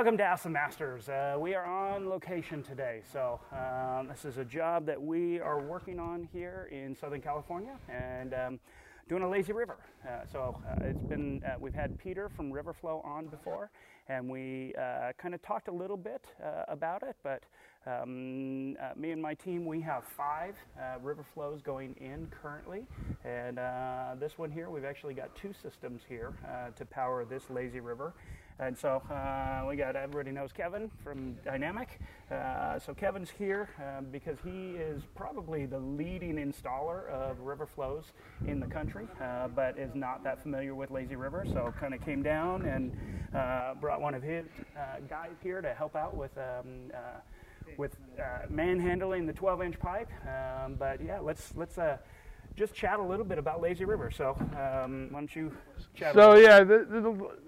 Welcome to Ask the Masters. We are on location today. So this is a job that we are working on here in Southern California and doing a lazy river. We've had Peter from Riverflow on before, and we kind of talked a little bit about it, but me and my team, we have 5 Riverflows going in currently, and this one here, we've actually got 2 systems here to power this lazy river. And so we got, everybody knows Kevin from Dynamic. So Kevin's here because he is probably the leading installer of Riverflows in the country, but is not that familiar with lazy river. So kind of came down and brought one of his guys here to help out with manhandling the 12-inch pipe. But yeah, let's just chat a little bit about lazy river. So why don't you chat? So yeah,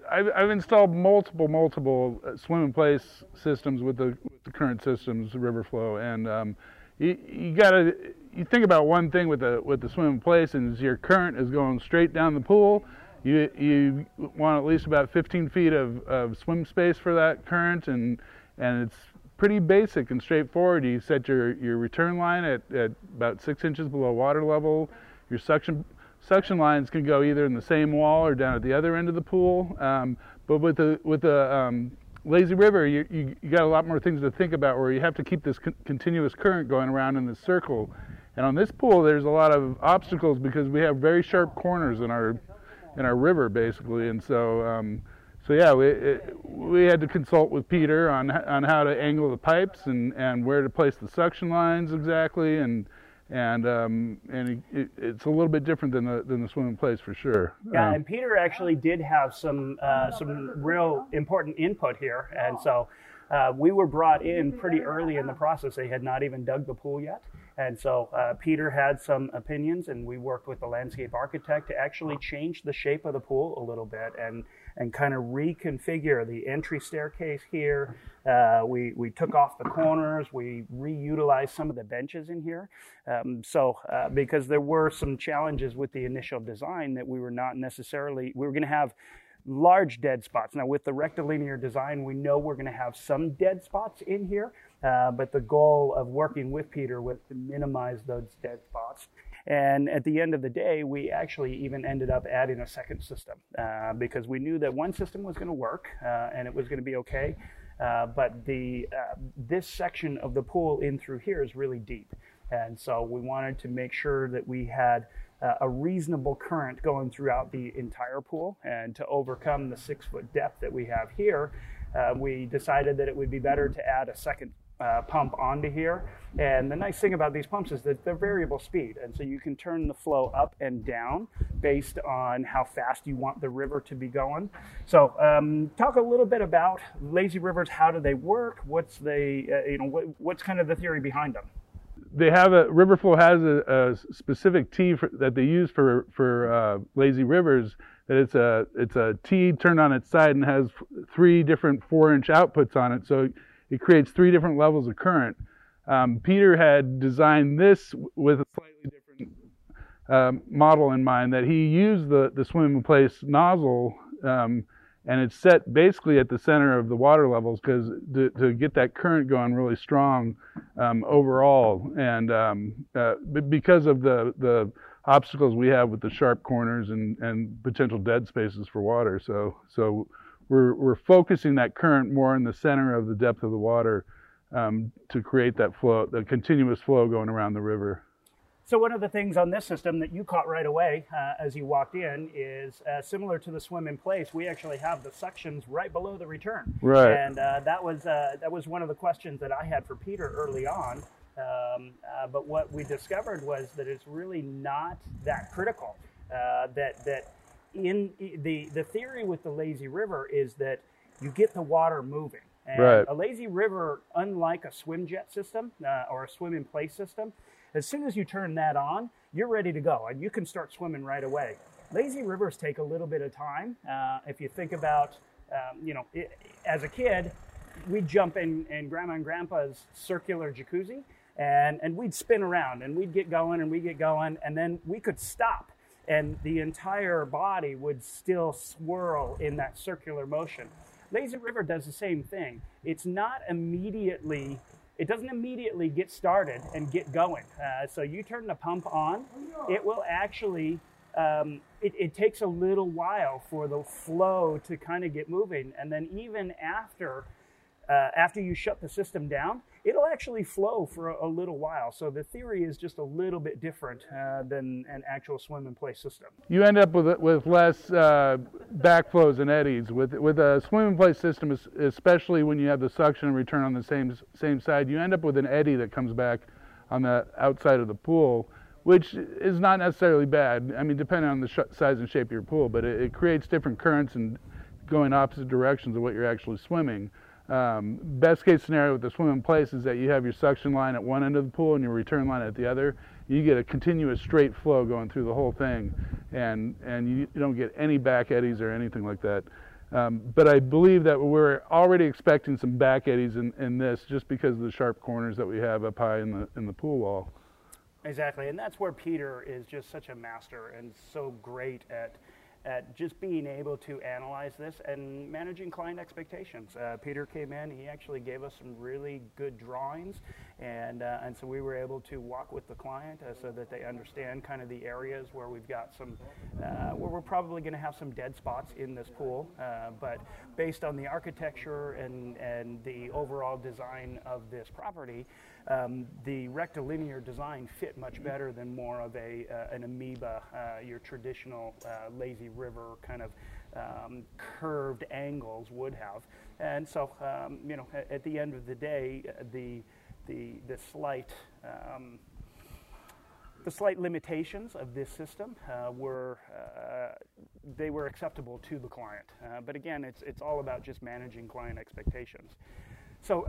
I've installed multiple swim in place systems with the current systems, Riverflow, and you think about one thing with the swim in place, and is your current is going straight down the pool. You want at least about 15 feet of swim space for that current, and it's pretty basic and straightforward. You set your return line at about 6 inches below water level. Your suction lines can go either in the same wall or down at the other end of the pool. But with the lazy river, you got a lot more things to think about, where you have to keep this continuous current going around in this circle. And on this pool, there's a lot of obstacles because we have very sharp corners in our river, basically, and so. So yeah, we had to consult with Peter on how to angle the pipes and where to place the suction lines exactly, and it's a little bit different than the swim in place for sure. Yeah, and Peter actually did have some real important input here, and so we were brought in pretty early in the process. They had not even dug the pool yet. And so Peter had some opinions, and we worked with the landscape architect to actually change the shape of the pool a little bit and kind of reconfigure the entry staircase here. We took off the corners. We reutilized some of the benches in here. Because there were some challenges with the initial design that we were going to have large dead spots. Now with the rectilinear design, we know we're going to have some dead spots in here. But the goal of working with Peter was to minimize those dead spots. And at the end of the day, we actually even ended up adding a second system because we knew that one system was going to work and it was going to be okay. But this section of the pool in through here is really deep. And so we wanted to make sure that we had a reasonable current going throughout the entire pool. And to overcome the 6-foot depth that we have here, we decided that it would be better to add a second pump onto here. And the nice thing about these pumps is that they're variable speed, and so you can turn the flow up and down based on how fast you want the river to be going. So talk a little bit about lazy rivers. How do they work? What's kind of the theory behind them? They have Riverflow has a specific T that they use for lazy rivers. That it's a T turned on its side and has 3 different 4-inch outputs on it. So it creates 3 different levels of current. Peter had designed this with a slightly different model in mind, that he used the swim in place nozzle, and it's set basically at the center of the water levels because to get that current going really strong overall, and because of the obstacles we have with the sharp corners and potential dead spaces for water. So we're focusing that current more in the center of the depth of the water to create that flow, the continuous flow going around the river. So one of the things on this system that you caught right away as you walked in is similar to the swim in place. We actually have the suctions right below the return, right? And that was one of the questions that I had for Peter early on. But what we discovered was that it's really not that critical. The theory with the lazy river is that you get the water moving. And right. A lazy river, unlike a swim jet system or a swim in place system, as soon as you turn that on, you're ready to go and you can start swimming right away. Lazy rivers take a little bit of time. If you think about, as a kid, we'd jump in Grandma and Grandpa's circular jacuzzi and we'd spin around and we'd get going, and then we could stop and the entire body would still swirl in that circular motion. Lazy River does the same thing. It's not immediately, it doesn't immediately get started and get going. So you turn the pump on, it will actually, it takes a little while for the flow to kind of get moving. And then even after, after you shut the system down, it'll actually flow for a little while. So the theory is just a little bit different than an actual swim and play system. You end up with less backflows and eddies. With a swim and play system, especially when you have the suction and return on the same side, you end up with an eddy that comes back on the outside of the pool, which is not necessarily bad. I mean, depending on the size and shape of your pool, but it creates different currents and going opposite directions of what you're actually swimming. Best case scenario with the swim in place is that you have your suction line at one end of the pool and your return line at the other. You get a continuous straight flow going through the whole thing, and you don't get any back eddies or anything like that. But I believe that we're already expecting some back eddies in this just because of the sharp corners that we have up high in the pool wall. Exactly, and that's where Peter is just such a master and so great at just being able to analyze this and managing client expectations. Peter came in, he actually gave us some really good drawings, and so we were able to walk with the client so that they understand kind of the areas where we've got some, where we're probably gonna have some dead spots in this pool, but based on the architecture and the overall design of this property, the rectilinear design fit much better than more of an amoeba, your traditional lazy river kind of curved angles would have. And so, you know, at the end of the day, the slight limitations of this system were acceptable to the client. But again, it's all about just managing client expectations. So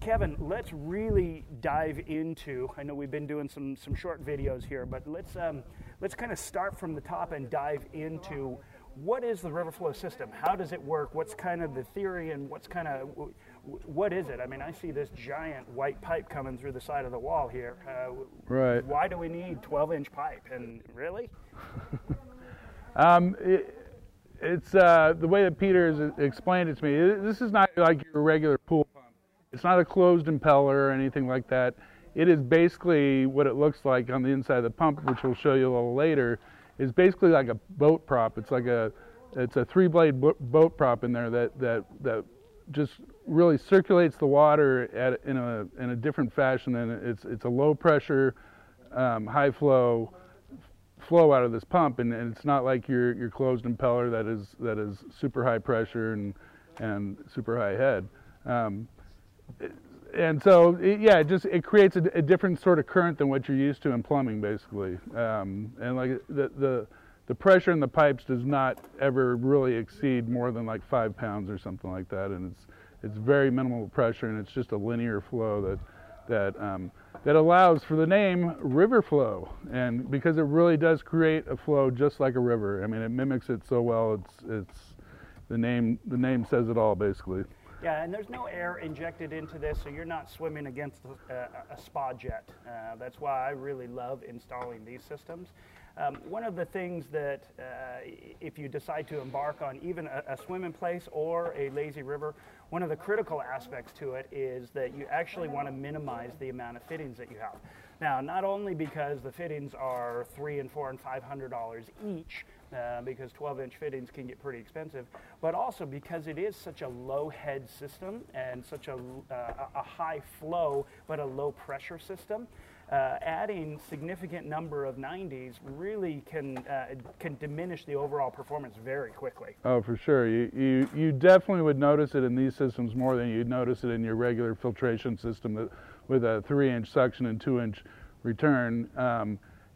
Kevin, let's really dive into, I know we've been doing some short videos here, but let's kind of start from the top and dive into what is the Riverflow system? How does it work? What's kind of the theory and what is it? I mean, I see this giant white pipe coming through the side of the wall here. Right. Why do we need 12-inch pipe? And really? It's the way that Peter has explained it to me. This is not like your regular pool pump. It's not a closed impeller or anything like that. It is basically what it looks like on the inside of the pump, which we'll show you a little later, is basically like a boat prop. It's like a three-blade boat prop in there that just really circulates the water in a different fashion. And it's a low pressure, high flow out of this pump, and it's not like your closed impeller that is super high pressure and super high head, and so it creates a different sort of current than what you're used to in plumbing, basically. And like the pressure in the pipes does not ever really exceed more than like 5 pounds or something like that, and it's very minimal pressure, and it's just a linear flow that allows for the name river flow, and because it really does create a flow just like a river. I mean, it mimics it so well. It's the name says it all, basically. Yeah, and there's no air injected into this, so you're not swimming against a spa jet. That's why I really love installing these systems. One of the things that if you decide to embark on even a swim in place or a lazy river, one of the critical aspects to it is that you actually want to minimize the amount of fittings that you have. Now, not only because the fittings are $300 and $400 and $500 each, because 12-inch fittings can get pretty expensive, but also because it is such a low head system and such a high flow but a low pressure system. Adding significant number of 90s really can diminish the overall performance very quickly. Oh, for sure. You definitely would notice it in these systems more than you'd notice it in your regular filtration system with a 3-inch suction and 2-inch return.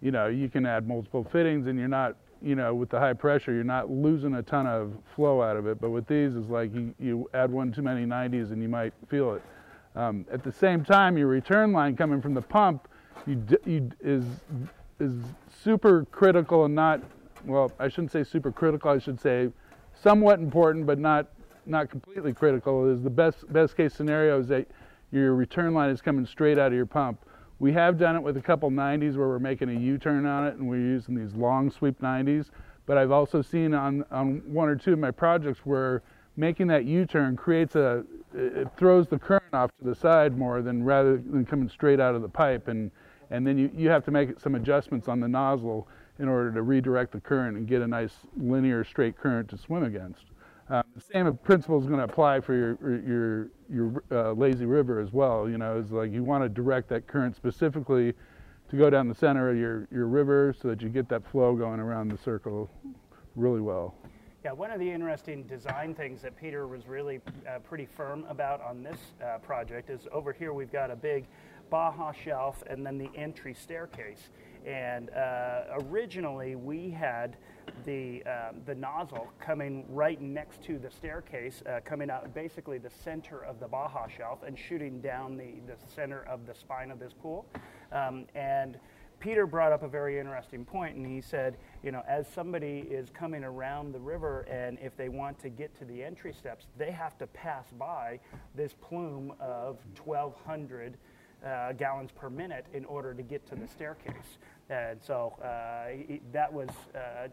You know, you can add multiple fittings, and you're not, you know, with the high pressure, you're not losing a ton of flow out of it. But with these, it's like you add one too many 90s, and you might feel it. At the same time, your return line coming from the pump is super critical, and not, well, I shouldn't say super critical, I should say somewhat important but not completely critical. Is the best case scenario is that your return line is coming straight out of your pump. We have done it with a couple 90s where we're making a U-turn on it and we're using these long sweep 90s, but I've also seen on one or two of my projects where making that U-turn creates a, it throws the current off to the side more than rather than coming straight out of the pipe, and then you have to make some adjustments on the nozzle in order to redirect the current and get a nice linear straight current to swim against. The same principle is going to apply for your lazy river as well. You know, it's like you want to direct that current specifically to go down the center of your river so that you get that flow going around the circle really well. Yeah, one of the interesting design things that Peter was really pretty firm about on this project is over here we've got a big Baja shelf and then the entry staircase. And originally we had the nozzle coming right next to the staircase, coming out basically the center of the Baja shelf and shooting down the center of the spine of this pool. And Peter brought up a very interesting point, and he said, you know, as somebody is coming around the river and if they want to get to the entry steps, they have to pass by this plume of 1,200 gallons per minute in order to get to the staircase. And so that was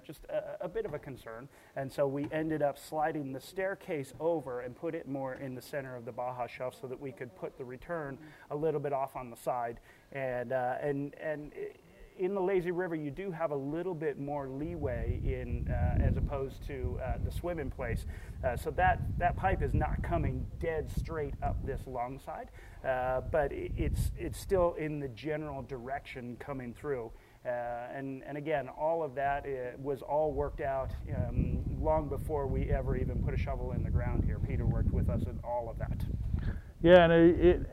just a bit of a concern. And so we ended up sliding the staircase over and put it more in the center of the Baja shelf so that we could put the return a little bit off on the side. And in the lazy river, you do have a little bit more leeway in as opposed to the swim in place. So that pipe is not coming dead straight up this long side, but it's still in the general direction coming through. And again, all of that was all worked out long before we ever even put a shovel in the ground here. Peter worked with us in all of that. Yeah,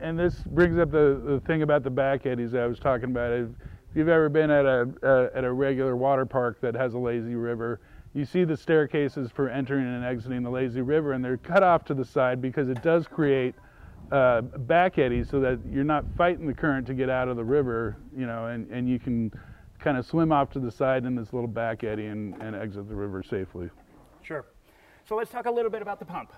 and this brings up the thing about the back eddies that I was talking about. If you've ever been at a regular water park that has a lazy river, you see the staircases for entering and exiting the lazy river, and they're cut off to the side because it does create back eddies so that you're not fighting the current to get out of the river, you know, and you can kind of swim off to the side in this little back eddy and exit the river safely. Sure. So let's talk a little bit about the pump.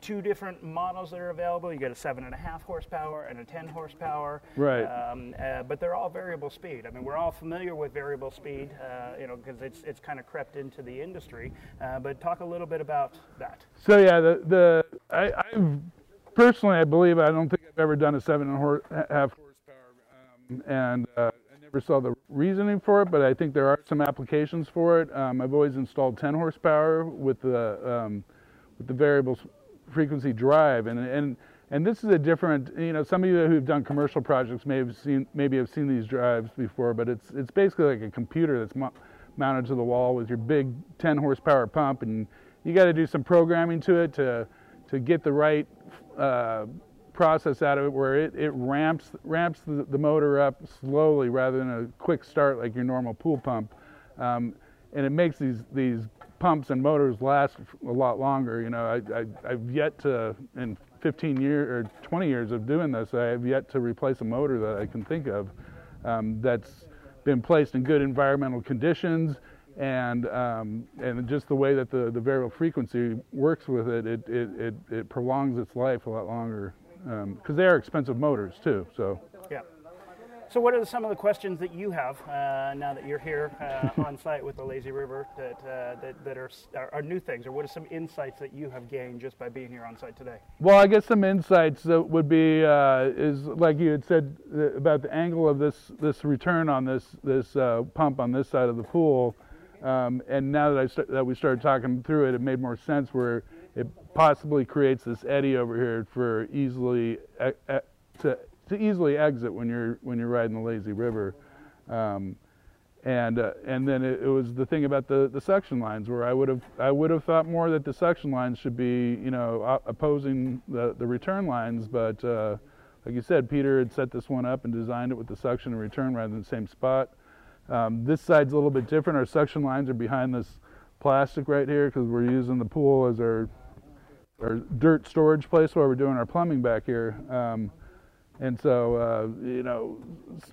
Two different models that are available. You got a 7.5 horsepower and a 10 horsepower. Right. But they're all variable speed. I mean, we're all familiar with variable speed, you know, because it's kind of crept into the industry. But talk a little bit about that. So yeah, I personally believe I don't think I've ever done a 7.5 horsepower, I never saw the reasoning for it, but I think there are some applications for it. I've always installed 10 horsepower with the variable frequency drive, and this is a different. You know, some of you who've done commercial projects maybe have seen these drives before, but it's basically like a computer that's mounted to the wall with your big 10 horsepower pump, and you got to do some programming to it to get the right process out of it, where it ramps the motor up slowly rather than a quick start like your normal pool pump, and it makes these pumps and motors last a lot longer. You know, I've yet to, in 15 years or 20 years of doing this, I have yet to replace a motor that I can think of that's been placed in good environmental conditions, and just the way that the variable frequency works with it, it prolongs its life a lot longer. Because they are expensive motors too, so. Yeah. So what are some of the questions that you have now that you're here on site with the Lazy River that are new things, or what are some insights that you have gained just by being here on site today? Well, I guess some insights that would be is like you had said about the angle of this return on this pump on this side of the pool, and now that we started talking through it, it made more sense where it possibly creates this eddy over here for easily exit when you're riding the lazy river, and then it was the thing about the suction lines, where I would have thought more that the suction lines should be, you know, opposing the return lines, but like you said, Peter had set this one up and designed it with the suction and return rather than the same spot. This side's a little bit different. Our suction lines are behind this plastic right here because we're using the pool as our dirt storage place while we're doing our plumbing back here, and so you know,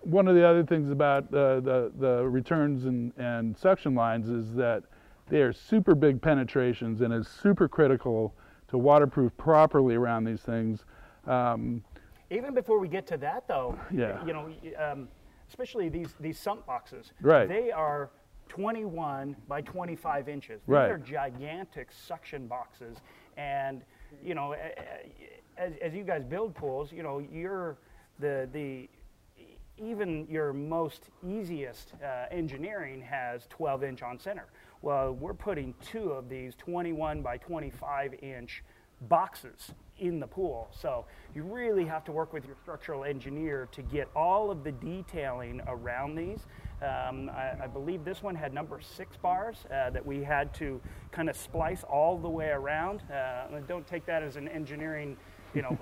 one of the other things about the returns and suction lines is that they are super big penetrations, and it's super critical to waterproof properly around these things. Even before we get to that, though, yeah, you know, especially these sump boxes, right? They are 21 by 25 inches. These are gigantic suction boxes, And you know, as you guys build pools, you know, you're the even your most easiest engineering has 12-inch on center. Well, we're putting two of these 21 by 25-inch boxes in the pool. So you really have to work with your structural engineer to get all of the detailing around these. I believe this one had number 6 bars that we had to kind of splice all the way around. Don't take that as an engineering, you know,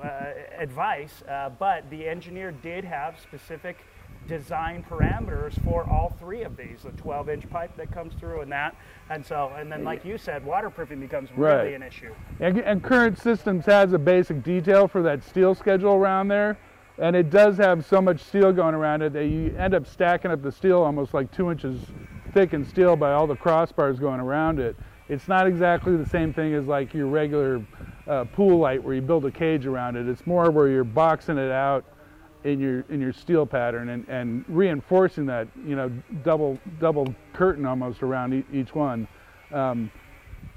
advice, but the engineer did have specific design parameters for all 3 of these, the 12-inch pipe that comes through and that, and so, and then like you said, waterproofing becomes really an issue. And Current Systems has a basic detail for that steel schedule around there, and it does have so much steel going around it that you end up stacking up the steel almost like 2 inches thick in steel by all the crossbars going around it. It's not exactly the same thing as like your regular pool light where you build a cage around it. It's more where you're boxing it out in your steel pattern and reinforcing that, you know, double curtain almost around each one. And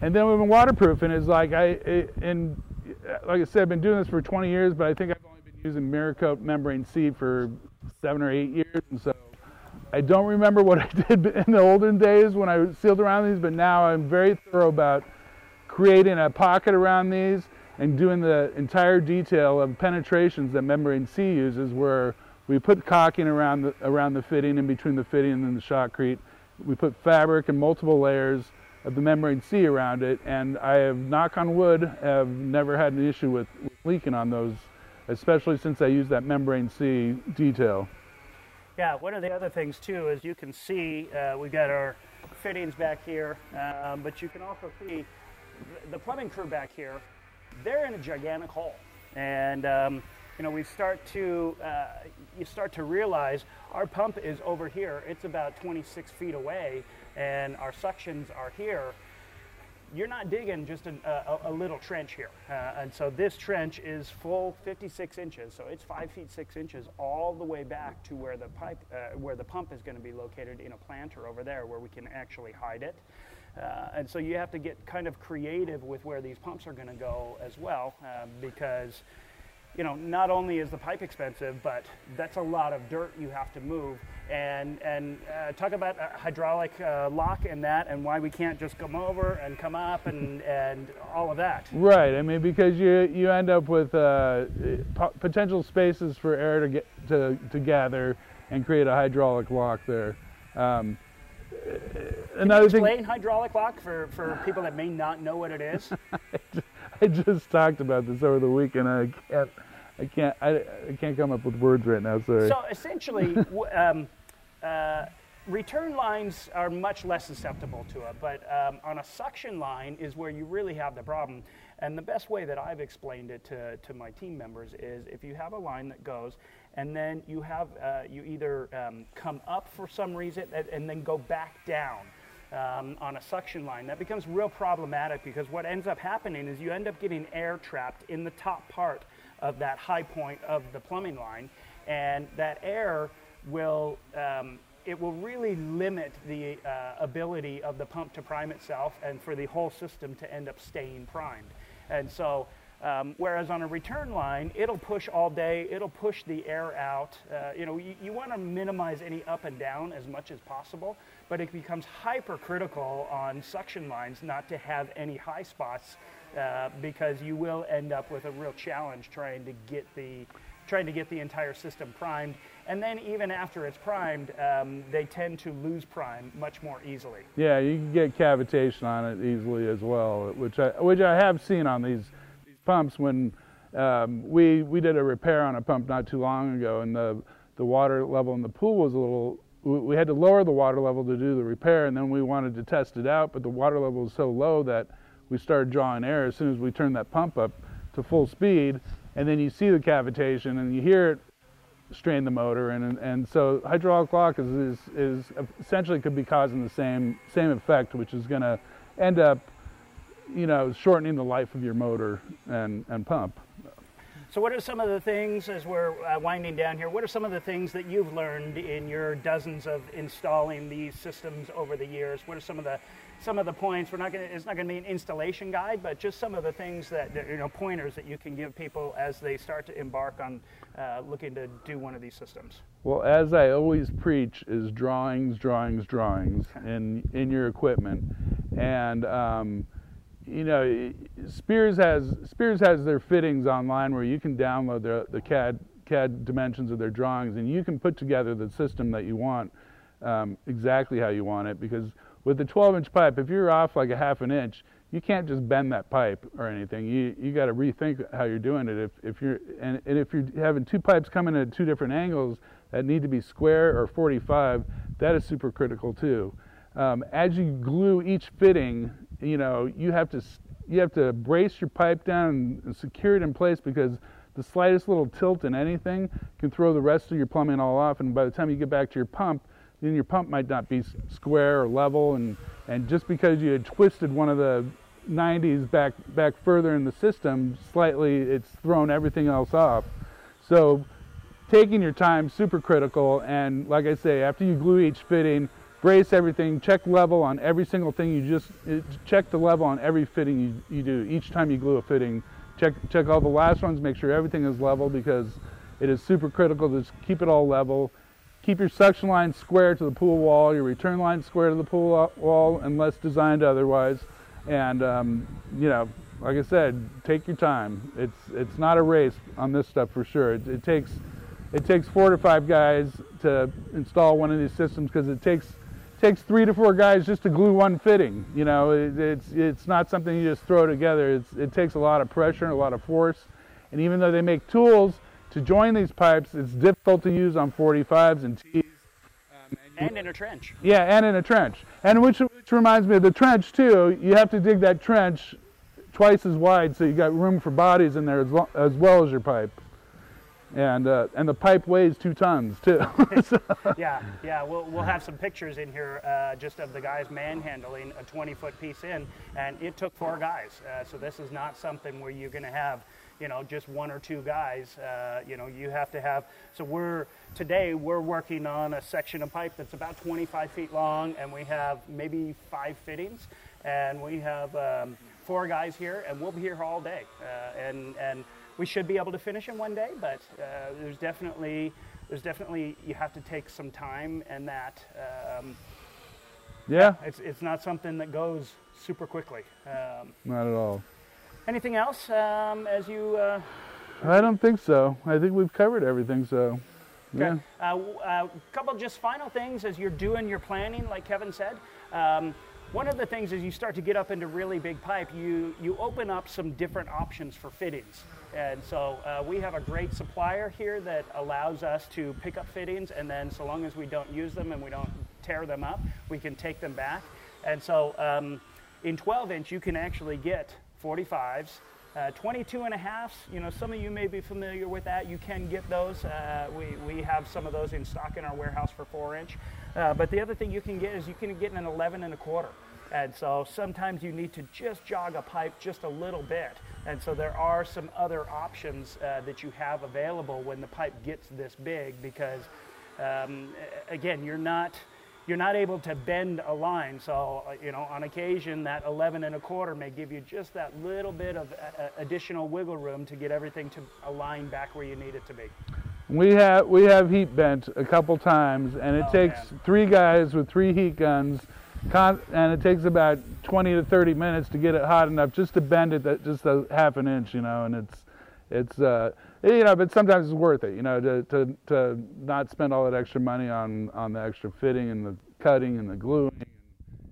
then when waterproofing is like, like I said, I've been doing this for 20 years, but I think I've only been using Miracote Membrane C for 7 or 8 years, and so I don't remember what I did in the olden days when I sealed around these, but now I'm very thorough about creating a pocket around these and doing the entire detail of penetrations that Membrane C uses, where we put caulking around the fitting, in between the fitting and the shotcrete. We put fabric and multiple layers of the Membrane C around it, and I have, knock on wood, have never had an issue with leaking on those, especially since I use that Membrane C detail. Yeah, one of the other things too is you can see we've got our fittings back here, but you can also see the plumbing crew back here. They're in a gigantic hole, and you know, we start to you start to realize our pump is over here. It's about 26 feet away, and our suctions are here. You're not digging just a little trench here, and so this trench is full 56 inches, so it's 5 feet 6 inches all the way back to where the pipe, where the pump is going to be located in a planter over there, where we can actually hide it. And so you have to get kind of creative with where these pumps are going to go as well, because, you know, not only is the pipe expensive, but that's a lot of dirt you have to move. And talk about hydraulic lock and that, and why we can't just come over and come up and all of that. Right. I mean, because you end up with potential spaces for air to gather and create a hydraulic lock there. Can you explain hydraulic lock for people that may not know what it is? I just talked about this over the weekend. I can't come up with words right now. Sorry. So essentially, return lines are much less susceptible to it, but on a suction line is where you really have the problem. And the best way that I've explained it to my team members is if you have a line that goes, and then you have you either come up for some reason and then go back down on a suction line, that becomes real problematic, because what ends up happening is you end up getting air trapped in the top part of that high point of the plumbing line, and that air will it will really limit the ability of the pump to prime itself and for the whole system to end up staying primed. And so whereas on a return line, it'll push all day, it'll push the air out. You know, you want to minimize any up and down as much as possible, but it becomes hypercritical on suction lines not to have any high spots, because you will end up with a real challenge trying to get the entire system primed. And then even after it's primed, they tend to lose prime much more easily. Yeah, you can get cavitation on it easily as well, which I have seen on these pumps. When we did a repair on a pump not too long ago, and the water level in the pool was a little, we had to lower the water level to do the repair, and then we wanted to test it out, but the water level was so low that we started drawing air as soon as we turned that pump up to full speed, and then you see the cavitation and you hear it strain the motor, and so hydraulic lock is essentially could be causing the same effect, which is going to end up, you know, shortening the life of your motor and pump. So what are some of the things, as we're winding down here, what are some of the things that you've learned in your dozens of installing these systems over the years? What are some of the some of the points. We're not going to, it's not going to be an installation guide, but just some of the things that, you know, pointers that you can give people as they start to embark on looking to do one of these systems. Well, as I always preach, is drawings, drawings, drawings in your equipment, and you know, Spears has their fittings online where you can download the CAD dimensions of their drawings, and you can put together the system that you want exactly how you want it, because with the 12-inch pipe, if you're off like a half an inch, you can't just bend that pipe or anything. You got to rethink how you're doing it. If you're having two pipes coming at two different angles that need to be square or 45, that is super critical too. As you glue each fitting, you know, you have to brace your pipe down and secure it in place, because the slightest little tilt in anything can throw the rest of your plumbing all off, and by the time you get back to your pump, then your pump might not be square or level, and just because you had twisted one of the 90s back further in the system slightly, it's thrown everything else off. So taking your time, super critical, and like I say, after you glue each fitting, brace everything, check level on every single thing you just, check the level on every fitting you do. Each time you glue a fitting, check all the last ones, make sure everything is level, because it is super critical to just keep it all level. Keep your suction line square to the pool wall, your return line square to the pool wall, unless designed otherwise. And you know, like I said, take your time. It's not a race on this stuff for sure. It takes 4 to 5 guys to install one of these systems, because it takes 3 to 4 guys just to glue one fitting. You know, it's not something you just throw together. It takes a lot of pressure and a lot of force. And even though they make tools to join these pipes, it's difficult to use on 45s and T's. And in a trench. Yeah, and in a trench. And which reminds me of the trench too. You have to dig that trench twice as wide, so you got room for bodies in there as well as your pipe. And the pipe weighs 2 tons too. So. Yeah. We'll have some pictures in here just of the guys manhandling a 20-foot piece in, and it took 4 guys. So this is not something where you're going to have, you know, just 1 or 2 guys. You know, you have to have. So today we're working on a section of pipe that's about 25 feet long, and we have maybe 5 fittings, and we have 4 guys here, and we'll be here all day, and we should be able to finish in one day, but there's definitely you have to take some time, and that it's not something that goes super quickly. Not at all. Anything else as you... I don't think so. I think we've covered everything, so... Okay. Yeah. Couple just final things as you're doing your planning, like Kevin said. One of the things is, you start to get up into really big pipe, you open up some different options for fittings. And so we have a great supplier here that allows us to pick up fittings, and then so long as we don't use them and we don't tear them up, we can take them back. And so in 12-inch, you can actually get 45s, 22.5s, you know, some of you may be familiar with that. You can get those. We have some of those in stock in our warehouse for 4-inch. But the other thing you can get is, you can get an 11.25. And so sometimes you need to just jog a pipe just a little bit. And so there are some other options that you have available when the pipe gets this big, because again, you're not able to bend a line, so you know, on occasion that 11.25 may give you just that little bit of additional wiggle room to get everything to align back where you need it to be. We have heat bent a couple times, and it takes 3 guys with 3 heat guns, and it takes about 20 to 30 minutes to get it hot enough just to bend it that just a half an inch, you know, and it's you know, but sometimes it's worth it, you know, to not spend all that extra money on the extra fitting and the cutting and the gluing, and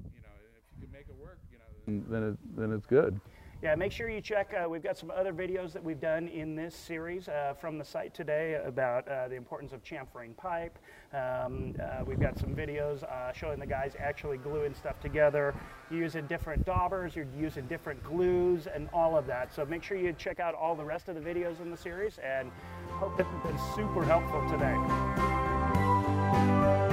you know, if you can make it work, you know, then it's good. Yeah, make sure you check. We've got some other videos that we've done in this series from the site today about the importance of chamfering pipe. We've got some videos showing the guys actually gluing stuff together. You're using different daubers, you're using different glues, and all of that. So make sure you check out all the rest of the videos in the series, and hope this has been super helpful today.